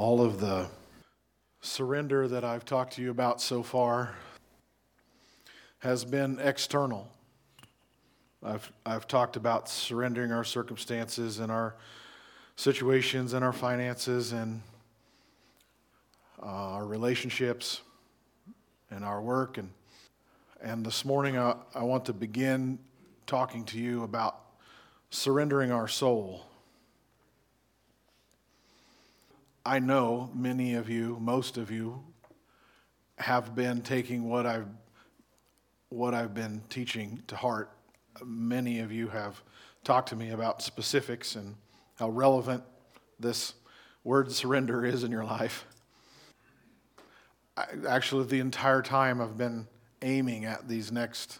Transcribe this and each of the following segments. all of the surrender that I've talked to you about so far has been external. I've talked about surrendering our circumstances and our situations and our finances and our relationships and our work. And this morning I want to begin talking to you about surrendering our soul. I know many of you, most of you, have been taking what I've been teaching to heart. Many of you have talked to me about specifics and how relevant this word surrender is in your life. Actually, the entire time I've been aiming at these next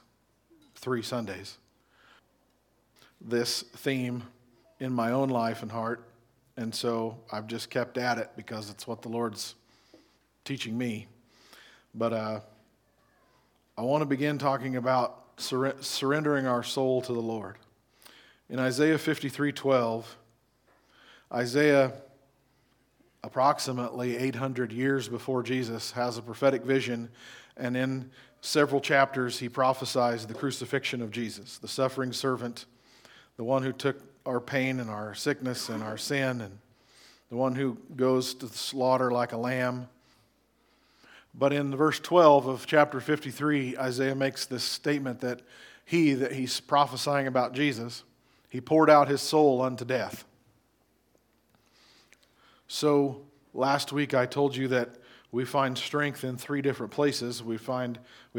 3 Sundays, this theme in my own life and heart, and so I've just kept at it because it's what the Lord's teaching me. But I want to begin talking about surrendering our soul to the Lord. In Isaiah 53:12, Isaiah, approximately 800 years before Jesus, has a prophetic vision, and in several chapters he prophesies the crucifixion of Jesus, the suffering servant, the one who took our pain and our sickness and our sin, and the one who goes to the slaughter like a lamb. But in verse 12 of chapter 53, Isaiah makes this statement that he's prophesying about Jesus, he poured out his soul unto death. So last week I told you that we find strength in 3 different places. We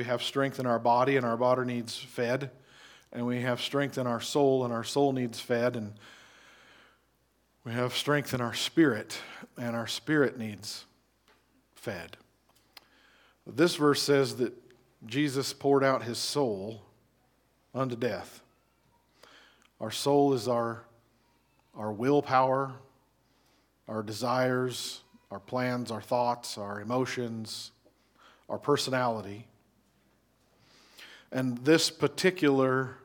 have strength in our body, and our body needs fed. And we have strength in our soul, and our soul needs fed. And we have strength in our spirit, and our spirit needs fed. This verse says that Jesus poured out his soul unto death. Our soul is our willpower, our desires, our plans, our thoughts, our emotions, our personality. And this particular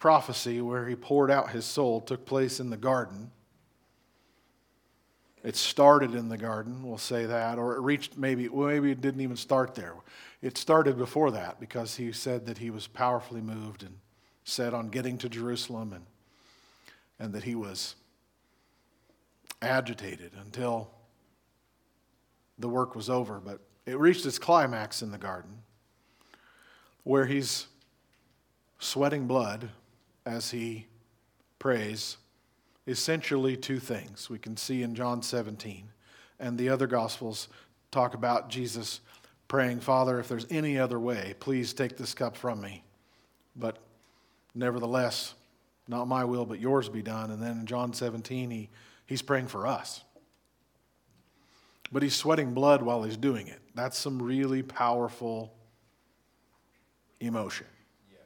prophecy where he poured out his soul took place in the garden. It started in the garden, we'll say that, or it reached maybe it didn't even start there. It started before that because he said that he was powerfully moved and set on getting to Jerusalem and that he was agitated until the work was over. But it reached its climax in the garden, where he's sweating blood as he prays, essentially 2 things. We can see in John 17, and the other Gospels talk about Jesus praying, "Father, if there's any other way, please take this cup from me. But nevertheless, not my will, but yours be done." And then in John 17, he's praying for us. But he's sweating blood while he's doing it. That's some really powerful emotion. Yeah.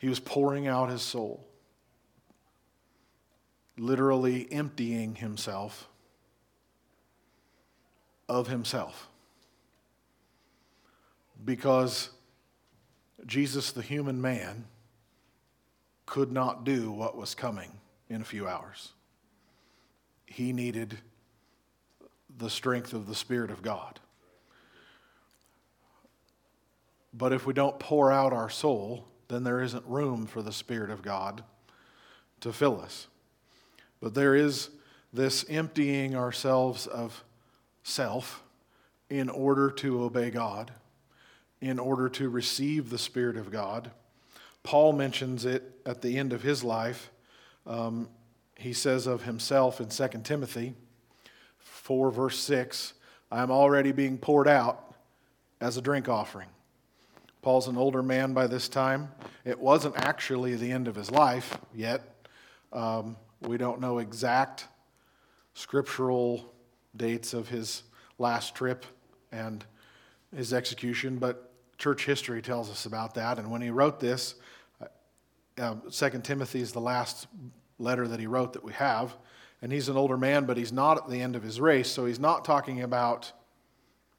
He was pouring out his soul, literally emptying himself of himself, because Jesus, the human man, could not do what was coming in a few hours. He needed the strength of the Spirit of God. But if we don't pour out our soul, then there isn't room for the Spirit of God to fill us. But there is this emptying ourselves of self in order to obey God, in order to receive the Spirit of God. Paul mentions it at the end of his life. He says of himself in 2 Timothy 4, verse 6, "I am already being poured out as a drink offering." Paul's an older man by this time. It wasn't actually the end of his life yet. We don't know exact scriptural dates of his last trip and his execution, but church history tells us about that. And when he wrote this, 2 Timothy is the last letter that he wrote that we have. And he's an older man, but he's not at the end of his race, so he's not talking about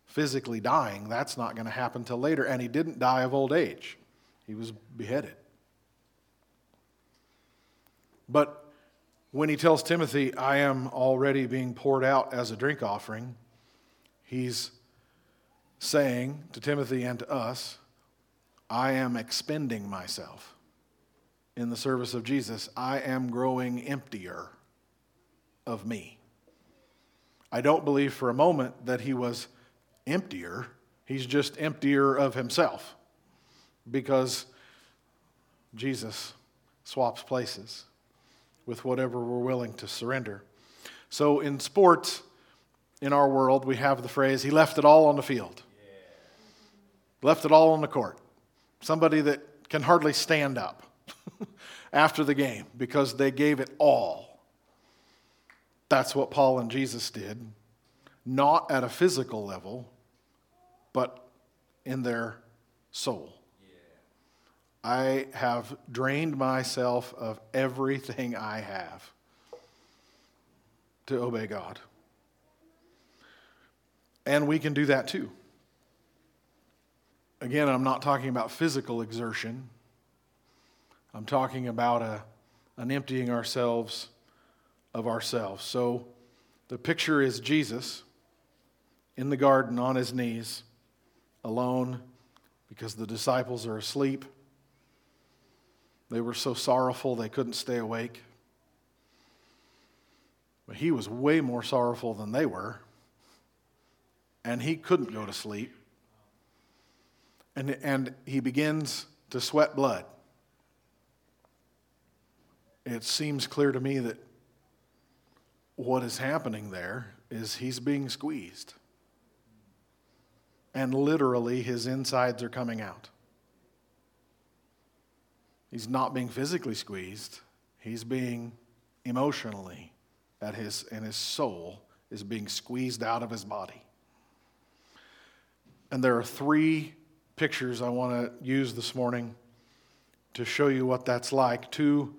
physically dying. That's not going to happen till later. And he didn't die of old age. He was beheaded. But when he tells Timothy, I am already being poured out as a drink offering, he's saying to Timothy and to us, I am expending myself in the service of Jesus. I am growing emptier of me. I don't believe for a moment that he was emptier. He's just emptier of himself because Jesus swaps places with whatever we're willing to surrender. So in sports, in our world, we have the phrase, he left it all on the field. Yeah. Left it all on the court. Somebody that can hardly stand up after the game because they gave it all. That's what Paul and Jesus did, not at a physical level, but in their soul. Yeah. I have drained myself of everything I have to obey God. And we can do that too. Again, I'm not talking about physical exertion. I'm talking about an emptying ourselves of ourselves. So the picture is Jesus in the garden on his knees, alone, because the disciples are asleep. They were so sorrowful they couldn't stay awake. But he was way more sorrowful than they were, and he couldn't go to sleep. And he begins to sweat blood. It seems clear to me that what is happening there is he's being squeezed. And literally his insides are coming out. He's not being physically squeezed. He's being emotionally and his soul is being squeezed out of his body. And there are three pictures I want to use this morning to show you what that's like. Two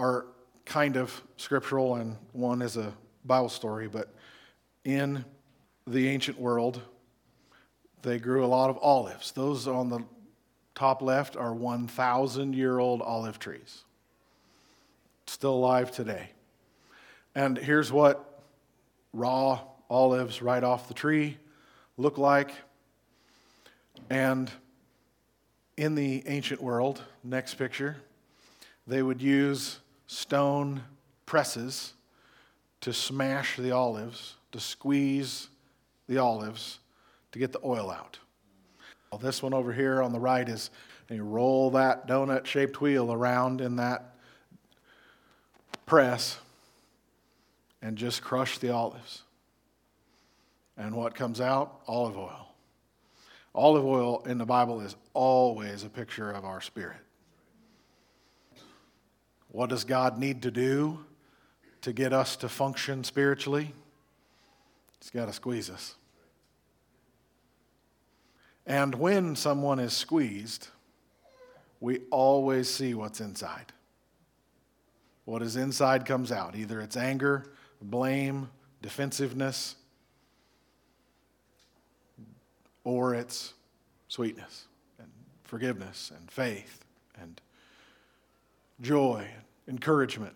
are kind of scriptural and one is a Bible story, but in the ancient world, they grew a lot of olives. Those on the top left are 1,000-year-old olive trees, still alive today. And here's what raw olives right off the tree look like. And in the ancient world, next picture, they would use stone presses to smash the olives, to squeeze the olives, to get the oil out. Well, this one over here on the right is, and you roll that donut-shaped wheel around in that press and just crush the olives. And what comes out? Olive oil. Olive oil in the Bible is always a picture of our spirit. What does God need to do to get us to function spiritually? He's got to squeeze us. And when someone is squeezed, we always see what's inside. What is inside comes out. Either it's anger, blame, defensiveness, or it's sweetness and forgiveness and faith and joy and encouragement.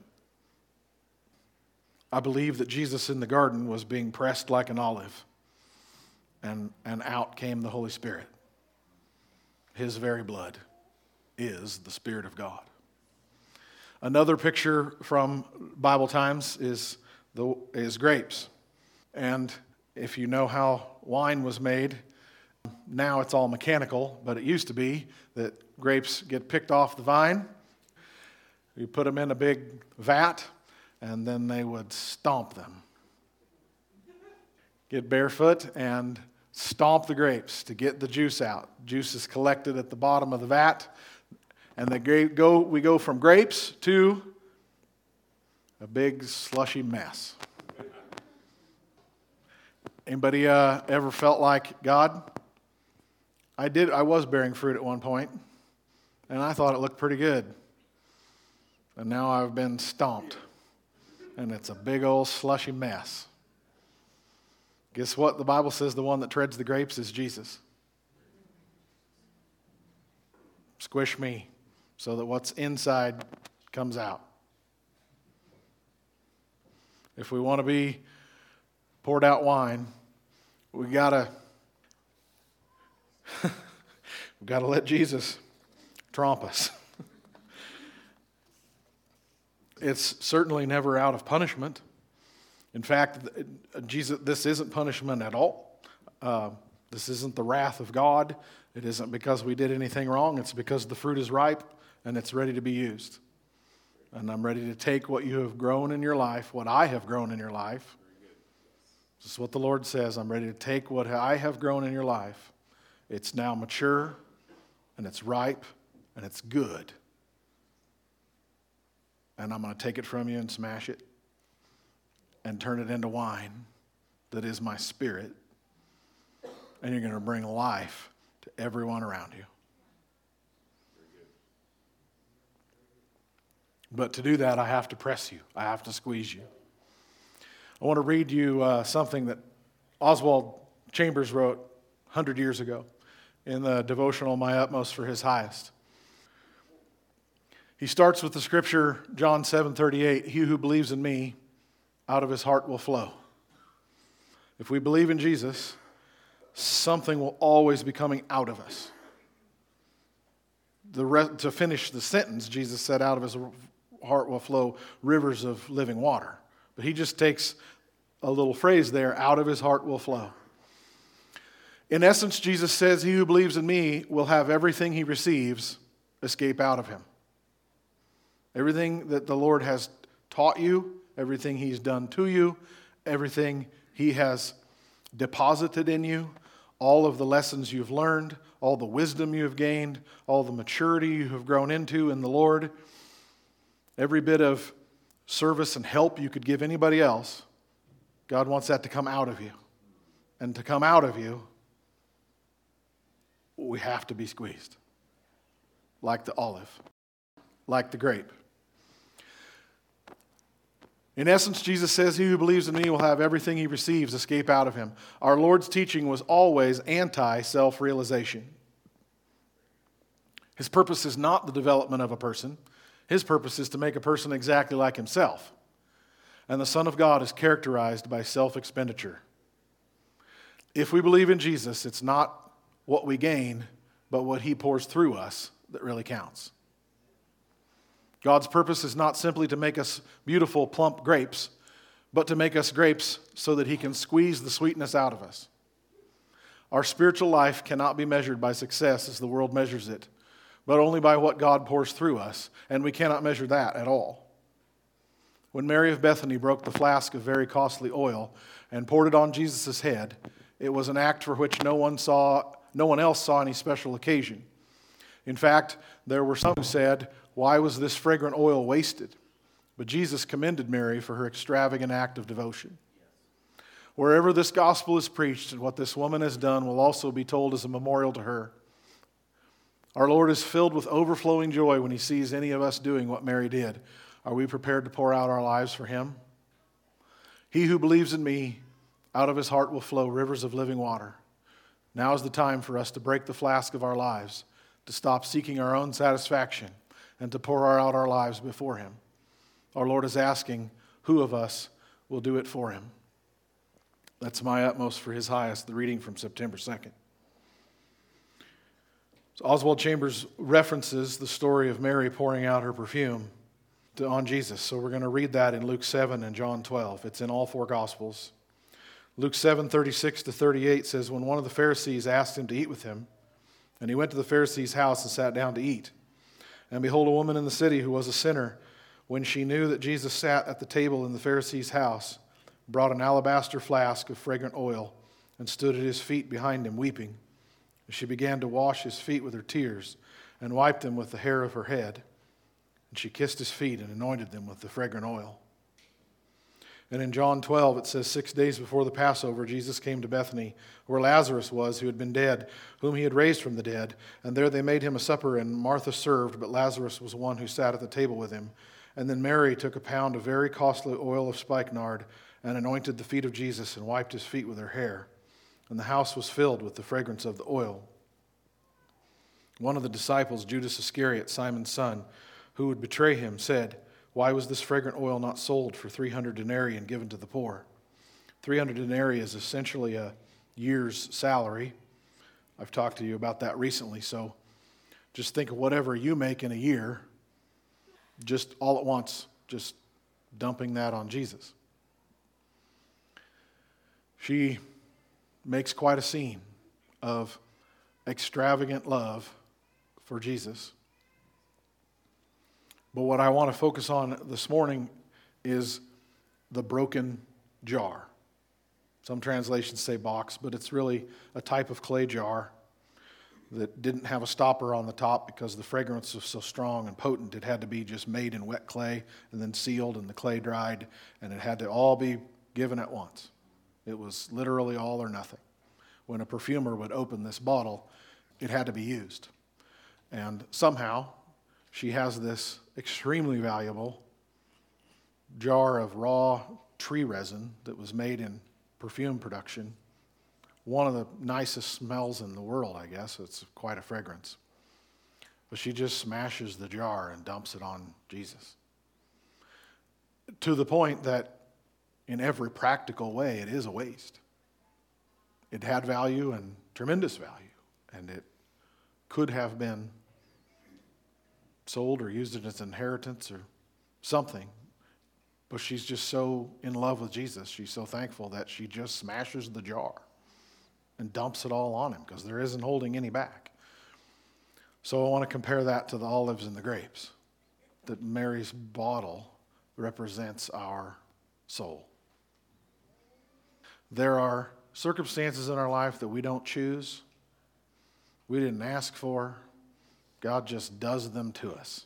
I believe that Jesus in the garden was being pressed like an olive, and out came the Holy Spirit. His very blood is the Spirit of God. Another picture from Bible times is grapes. And if you know how wine was made, now it's all mechanical, but it used to be that grapes get picked off the vine. You put them in a big vat, and then they would stomp them. Get barefoot and stomp the grapes to get the juice out. Juice is collected at the bottom of the vat, and we go from grapes to a big slushy mess. Anybody ever felt like, God, I was bearing fruit at one point, and I thought it looked pretty good. And now I've been stomped, and it's a big old slushy mess. Guess what? The Bible says the one that treads the grapes is Jesus. Squish me so that what's inside comes out. If we want to be poured out wine, we gotta let Jesus tromp us. It's certainly never out of punishment. In fact, Jesus, this isn't punishment at all. This isn't the wrath of God. It isn't because we did anything wrong. It's because the fruit is ripe and it's ready to be used. And I'm ready to take what you have grown in your life, what I have grown in your life. This is what the Lord says. I'm ready to take what I have grown in your life. It's now mature and it's ripe and it's good. And I'm going to take it from you and smash it and turn it into wine that is my spirit. And you're going to bring life to everyone around you. But to do that, I have to press you. I have to squeeze you. I want to read you something that Oswald Chambers wrote 100 years ago in the devotional My Utmost for His Highest. He starts with the scripture, John 7:38, "He who believes in me, out of his heart will flow." If we believe in Jesus, something will always be coming out of us. To finish the sentence, Jesus said, "Out of his heart will flow rivers of living water." But he just takes a little phrase there, "out of his heart will flow." In essence, Jesus says, "He who believes in me will have everything he receives escape out of him." Everything that the Lord has taught you, everything he's done to you, everything he has deposited in you, all of the lessons you've learned, all the wisdom you have gained, all the maturity you have grown into in the Lord, every bit of service and help you could give anybody else, God wants that to come out of you. And to come out of you, we have to be squeezed, like the olive, like the grape. In essence, Jesus says, "He who believes in me will have everything he receives escape out of him." Our Lord's teaching was always anti-self-realization. His purpose is not the development of a person. His purpose is to make a person exactly like himself. And the Son of God is characterized by self-expenditure. If we believe in Jesus, it's not what we gain, but what he pours through us that really counts. God's purpose is not simply to make us beautiful, plump grapes, but to make us grapes so that he can squeeze the sweetness out of us. Our spiritual life cannot be measured by success as the world measures it, but only by what God pours through us, and we cannot measure that at all. When Mary of Bethany broke the flask of very costly oil and poured it on Jesus' head, it was an act for which no one else saw any special occasion. In fact, there were some who said, "Why was this fragrant oil wasted?" But Jesus commended Mary for her extravagant act of devotion. Wherever this gospel is preached, and what this woman has done will also be told as a memorial to her. Our Lord is filled with overflowing joy when he sees any of us doing what Mary did. Are we prepared to pour out our lives for him? "He who believes in me, out of his heart will flow rivers of living water." Now is the time for us to break the flask of our lives, to stop seeking our own satisfaction, and to pour out our lives before him. Our Lord is asking who of us will do it for him. That's My Utmost for His Highest, the reading from September 2nd. So Oswald Chambers references the story of Mary pouring out her perfume on Jesus. So we're going to read that in Luke 7 and John 12. It's in all four Gospels. Luke 7, 36-38 says, "When one of the Pharisees asked him to eat with him, and he went to the Pharisee's house and sat down to eat. And behold, a woman in the city who was a sinner, when she knew that Jesus sat at the table in the Pharisee's house, brought an alabaster flask of fragrant oil and stood at his feet behind him, weeping. And she began to wash his feet with her tears and wiped them with the hair of her head. And she kissed his feet and anointed them with the fragrant oil." And in John 12, it says, "6 days before the Passover, Jesus came to Bethany, where Lazarus was, who had been dead, whom he had raised from the dead. And there they made him a supper, and Martha served, but Lazarus was one who sat at the table with him. And then Mary took a pound of very costly oil of spikenard and anointed the feet of Jesus and wiped his feet with her hair. And the house was filled with the fragrance of the oil. One of the disciples, Judas Iscariot, Simon's son, who would betray him, said, Why was this fragrant oil not sold for 300 denarii and given to the poor? 300 denarii is essentially a year's salary. I've talked to you about that recently, so just think of whatever you make in a year, just all at once, just dumping that on Jesus. She makes quite a scene of extravagant love for Jesus. But what I want to focus on this morning is the broken jar. Some translations say box, but it's really a type of clay jar that didn't have a stopper on the top because the fragrance was so strong and potent. It had to be just made in wet clay and then sealed and the clay dried, and it had to all be given at once. It was literally all or nothing. When a perfumer would open this bottle, it had to be used. And somehow, she has this extremely valuable jar of raw tree resin that was made in perfume production. One of the nicest smells in the world, I guess. It's quite a fragrance. But she just smashes the jar and dumps it on Jesus. To the point that in every practical way, it is a waste. It had value, and tremendous value, and it could have been sold or used as inheritance or something. But she's just so in love with Jesus. She's so thankful that she just smashes the jar and dumps it all on him because there isn't holding any back. So I want to compare that to the olives and the grapes, that Mary's bottle represents our soul. There are circumstances in our life that we don't choose, we didn't ask for. God just does them to us.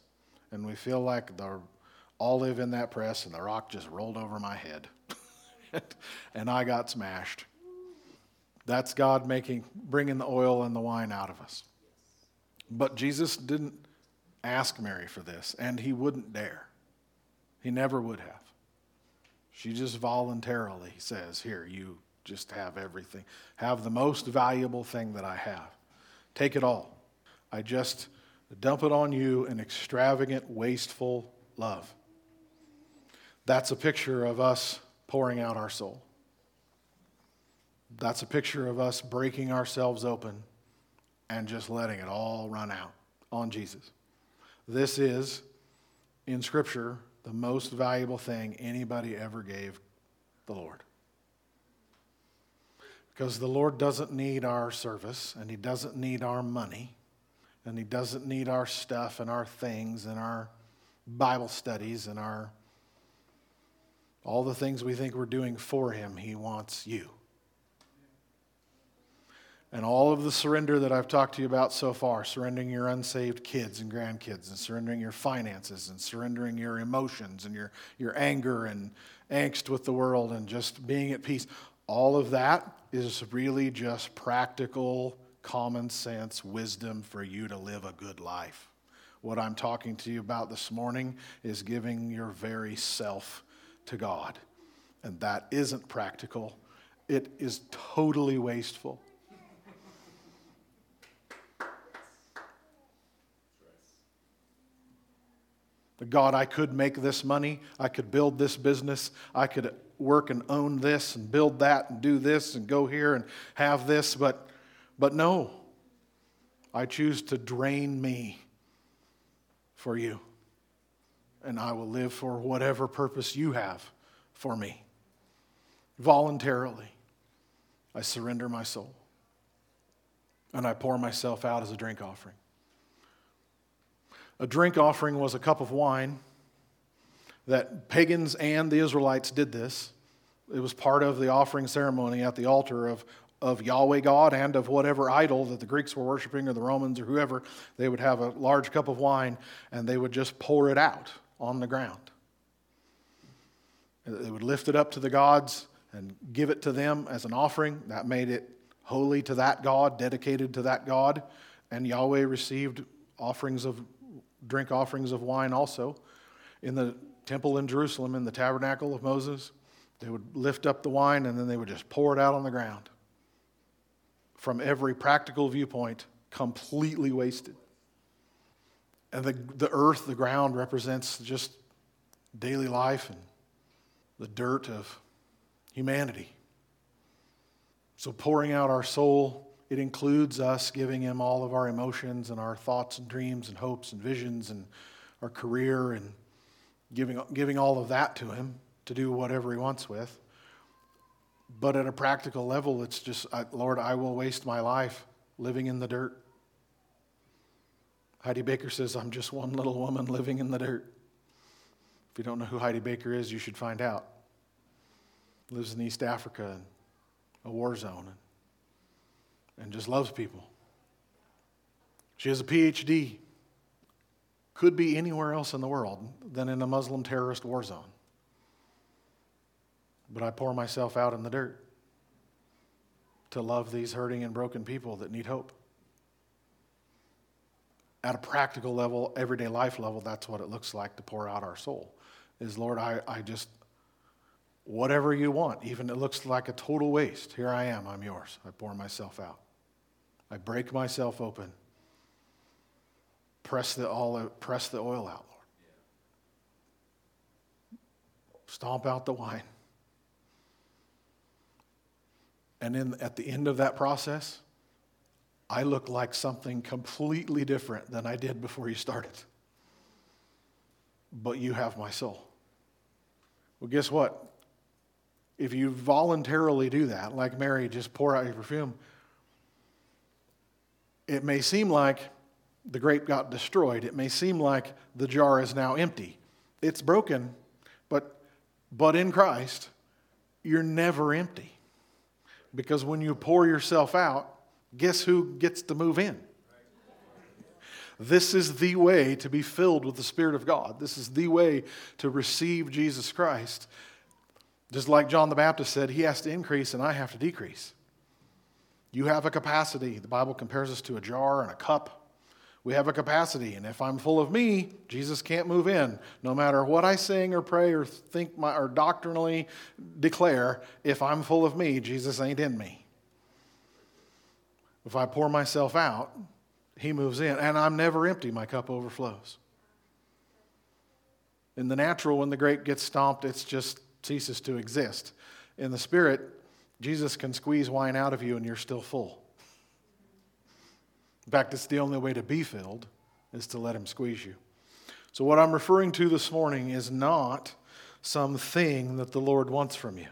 And we feel like the olive in that press and the rock just rolled over my head and I got smashed. That's God bringing the oil and the wine out of us. But Jesus didn't ask Mary for this, and he wouldn't dare. He never would have. She just voluntarily says, here, you just have everything. Have the most valuable thing that I have. Take it all. I just dump it on you in extravagant, wasteful love. That's a picture of us pouring out our soul. That's a picture of us breaking ourselves open and just letting it all run out on Jesus. This is, in Scripture, the most valuable thing anybody ever gave the Lord. Because the Lord doesn't need our service, and he doesn't need our money, and he doesn't need our stuff and our things and our Bible studies and all the things we think we're doing for him. He wants you. And all of the surrender that I've talked to you about so far, surrendering your unsaved kids and grandkids, and surrendering your finances, and surrendering your emotions and your anger and angst with the world, and just being at peace, all of that is really just practical, common sense wisdom for you to live a good life. What I'm talking to you about this morning is giving your very self to God. And that isn't practical. It is totally wasteful. God, I could make this money, I could build this business, I could work and own this and build that and do this and go here and have this, but no, I choose to drain me for you, and I will live for whatever purpose you have for me. Voluntarily, I surrender my soul, and I pour myself out as a drink offering. A drink offering was a cup of wine that pagans and the Israelites did this. It was part of the offering ceremony at the altar of Yahweh God and of whatever idol that the Greeks were worshiping or the Romans or whoever. They would have a large cup of wine and they would just pour it out on the ground. They would lift it up to the gods and give it to them as an offering. That made it holy to that God, dedicated to that God. And Yahweh received drink offerings of wine also. In the temple in Jerusalem, in the tabernacle of Moses, they would lift up the wine and then they would just pour it out on the ground. From every practical viewpoint, completely wasted. And the earth, the ground, represents just daily life and the dirt of humanity. So pouring out our soul, it includes us giving Him all of our emotions and our thoughts and dreams and hopes and visions and our career, and giving all of that to Him to do whatever He wants with. But at a practical level, it's just, Lord, I will waste my life living in the dirt. Heidi Baker says, I'm just one little woman living in the dirt. If you don't know who Heidi Baker is, you should find out. Lives in East Africa, in a war zone, and just loves people. She has a PhD. Could be anywhere else in the world than in a Muslim terrorist war zone. But I pour myself out in the dirt to love these hurting and broken people that need hope. At a practical level, everyday life level, that's what it looks like to pour out our soul. Is, Lord, I just, whatever you want, even it looks like a total waste. Here I am, I'm yours. I pour myself out. I break myself open. Press the oil out, Lord. Stomp out the wine. And then at the end of that process, I look like something completely different than I did before you started. But you have my soul. Well, guess what? If you voluntarily do that, like Mary, just pour out your perfume, it may seem like the grape got destroyed. It may seem like the jar is now empty. It's broken, but in Christ, you're never empty. Because when you pour yourself out, guess who gets to move in? This is the way to be filled with the Spirit of God. This is the way to receive Jesus Christ. Just like John the Baptist said, he has to increase and I have to decrease. You have a capacity. The Bible compares us to a jar and a cup. We have a capacity, and if I'm full of me, Jesus can't move in. No matter what I sing or pray or think or doctrinally declare, if I'm full of me, Jesus ain't in me. If I pour myself out, He moves in, and I'm never empty. My cup overflows. In the natural, when the grape gets stomped, it just ceases to exist. In the Spirit, Jesus can squeeze wine out of you, and you're still full. In fact, it's the only way to be filled is to let Him squeeze you. So what I'm referring to this morning is not something that the Lord wants from you.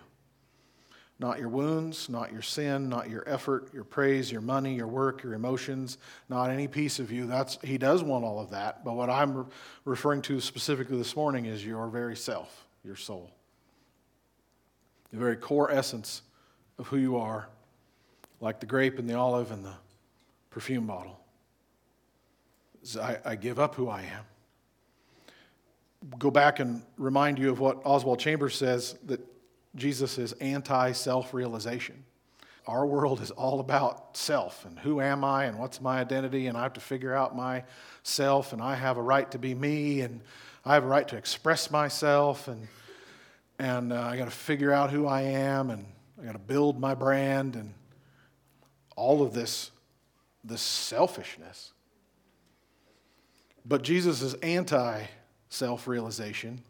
Not your wounds, not your sin, not your effort, your praise, your money, your work, your emotions, not any piece of you. He does want all of that. But what I'm referring to specifically this morning is your very self, your soul. The very core essence of who you are, like the grape and the olive and the perfume bottle. I give up who I am. Go back and remind you of what Oswald Chambers says, that Jesus is anti-self-realization. Our world is all about self and who am I and what's my identity, and I have to figure out myself, and I have a right to be me, and I have a right to express myself, and I got to figure out who I am, and I got to build my brand, and all of this selfishness. But Jesus is anti-self-realization,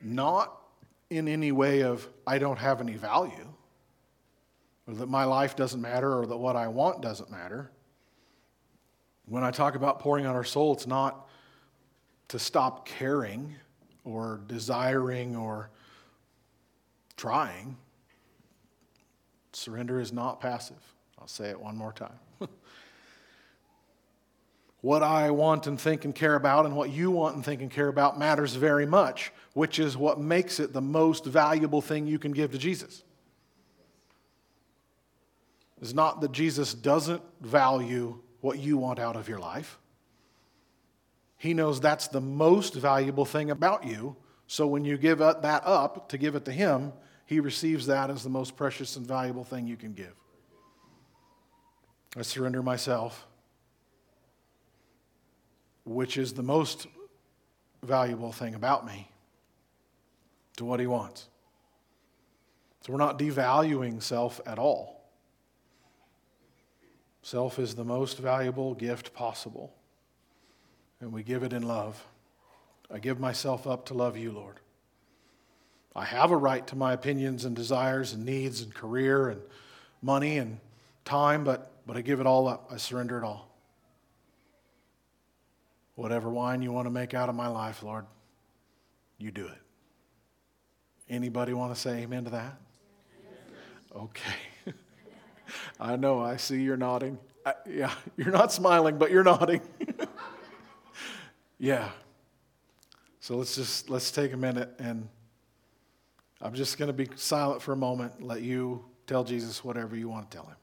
not in any way of I don't have any value, or that my life doesn't matter, or that what I want doesn't matter. When I talk about pouring out our soul, it's not to stop caring or desiring or trying. Surrender is not passive. I'll say it one more time. What I want and think and care about, and what you want and think and care about, matters very much, which is what makes it the most valuable thing you can give to Jesus. It's not that Jesus doesn't value what you want out of your life. He knows that's the most valuable thing about you, so when you give that up to give it to Him, He receives that as the most precious and valuable thing you can give. I surrender myself, which is the most valuable thing about me, to what He wants. So we're not devaluing self at all. Self is the most valuable gift possible, and we give it in love. I give myself up to love you, Lord. I have a right to my opinions and desires and needs and career and money and time, but I give it all up. I surrender it all. Whatever wine you want to make out of my life, Lord, you do it. Anybody want to say amen to that? Okay. I know, I see you're nodding. Yeah, you're not smiling, but you're nodding. Yeah. So let's take a minute, and I'm just going to be silent for a moment. Let you tell Jesus whatever you want to tell him.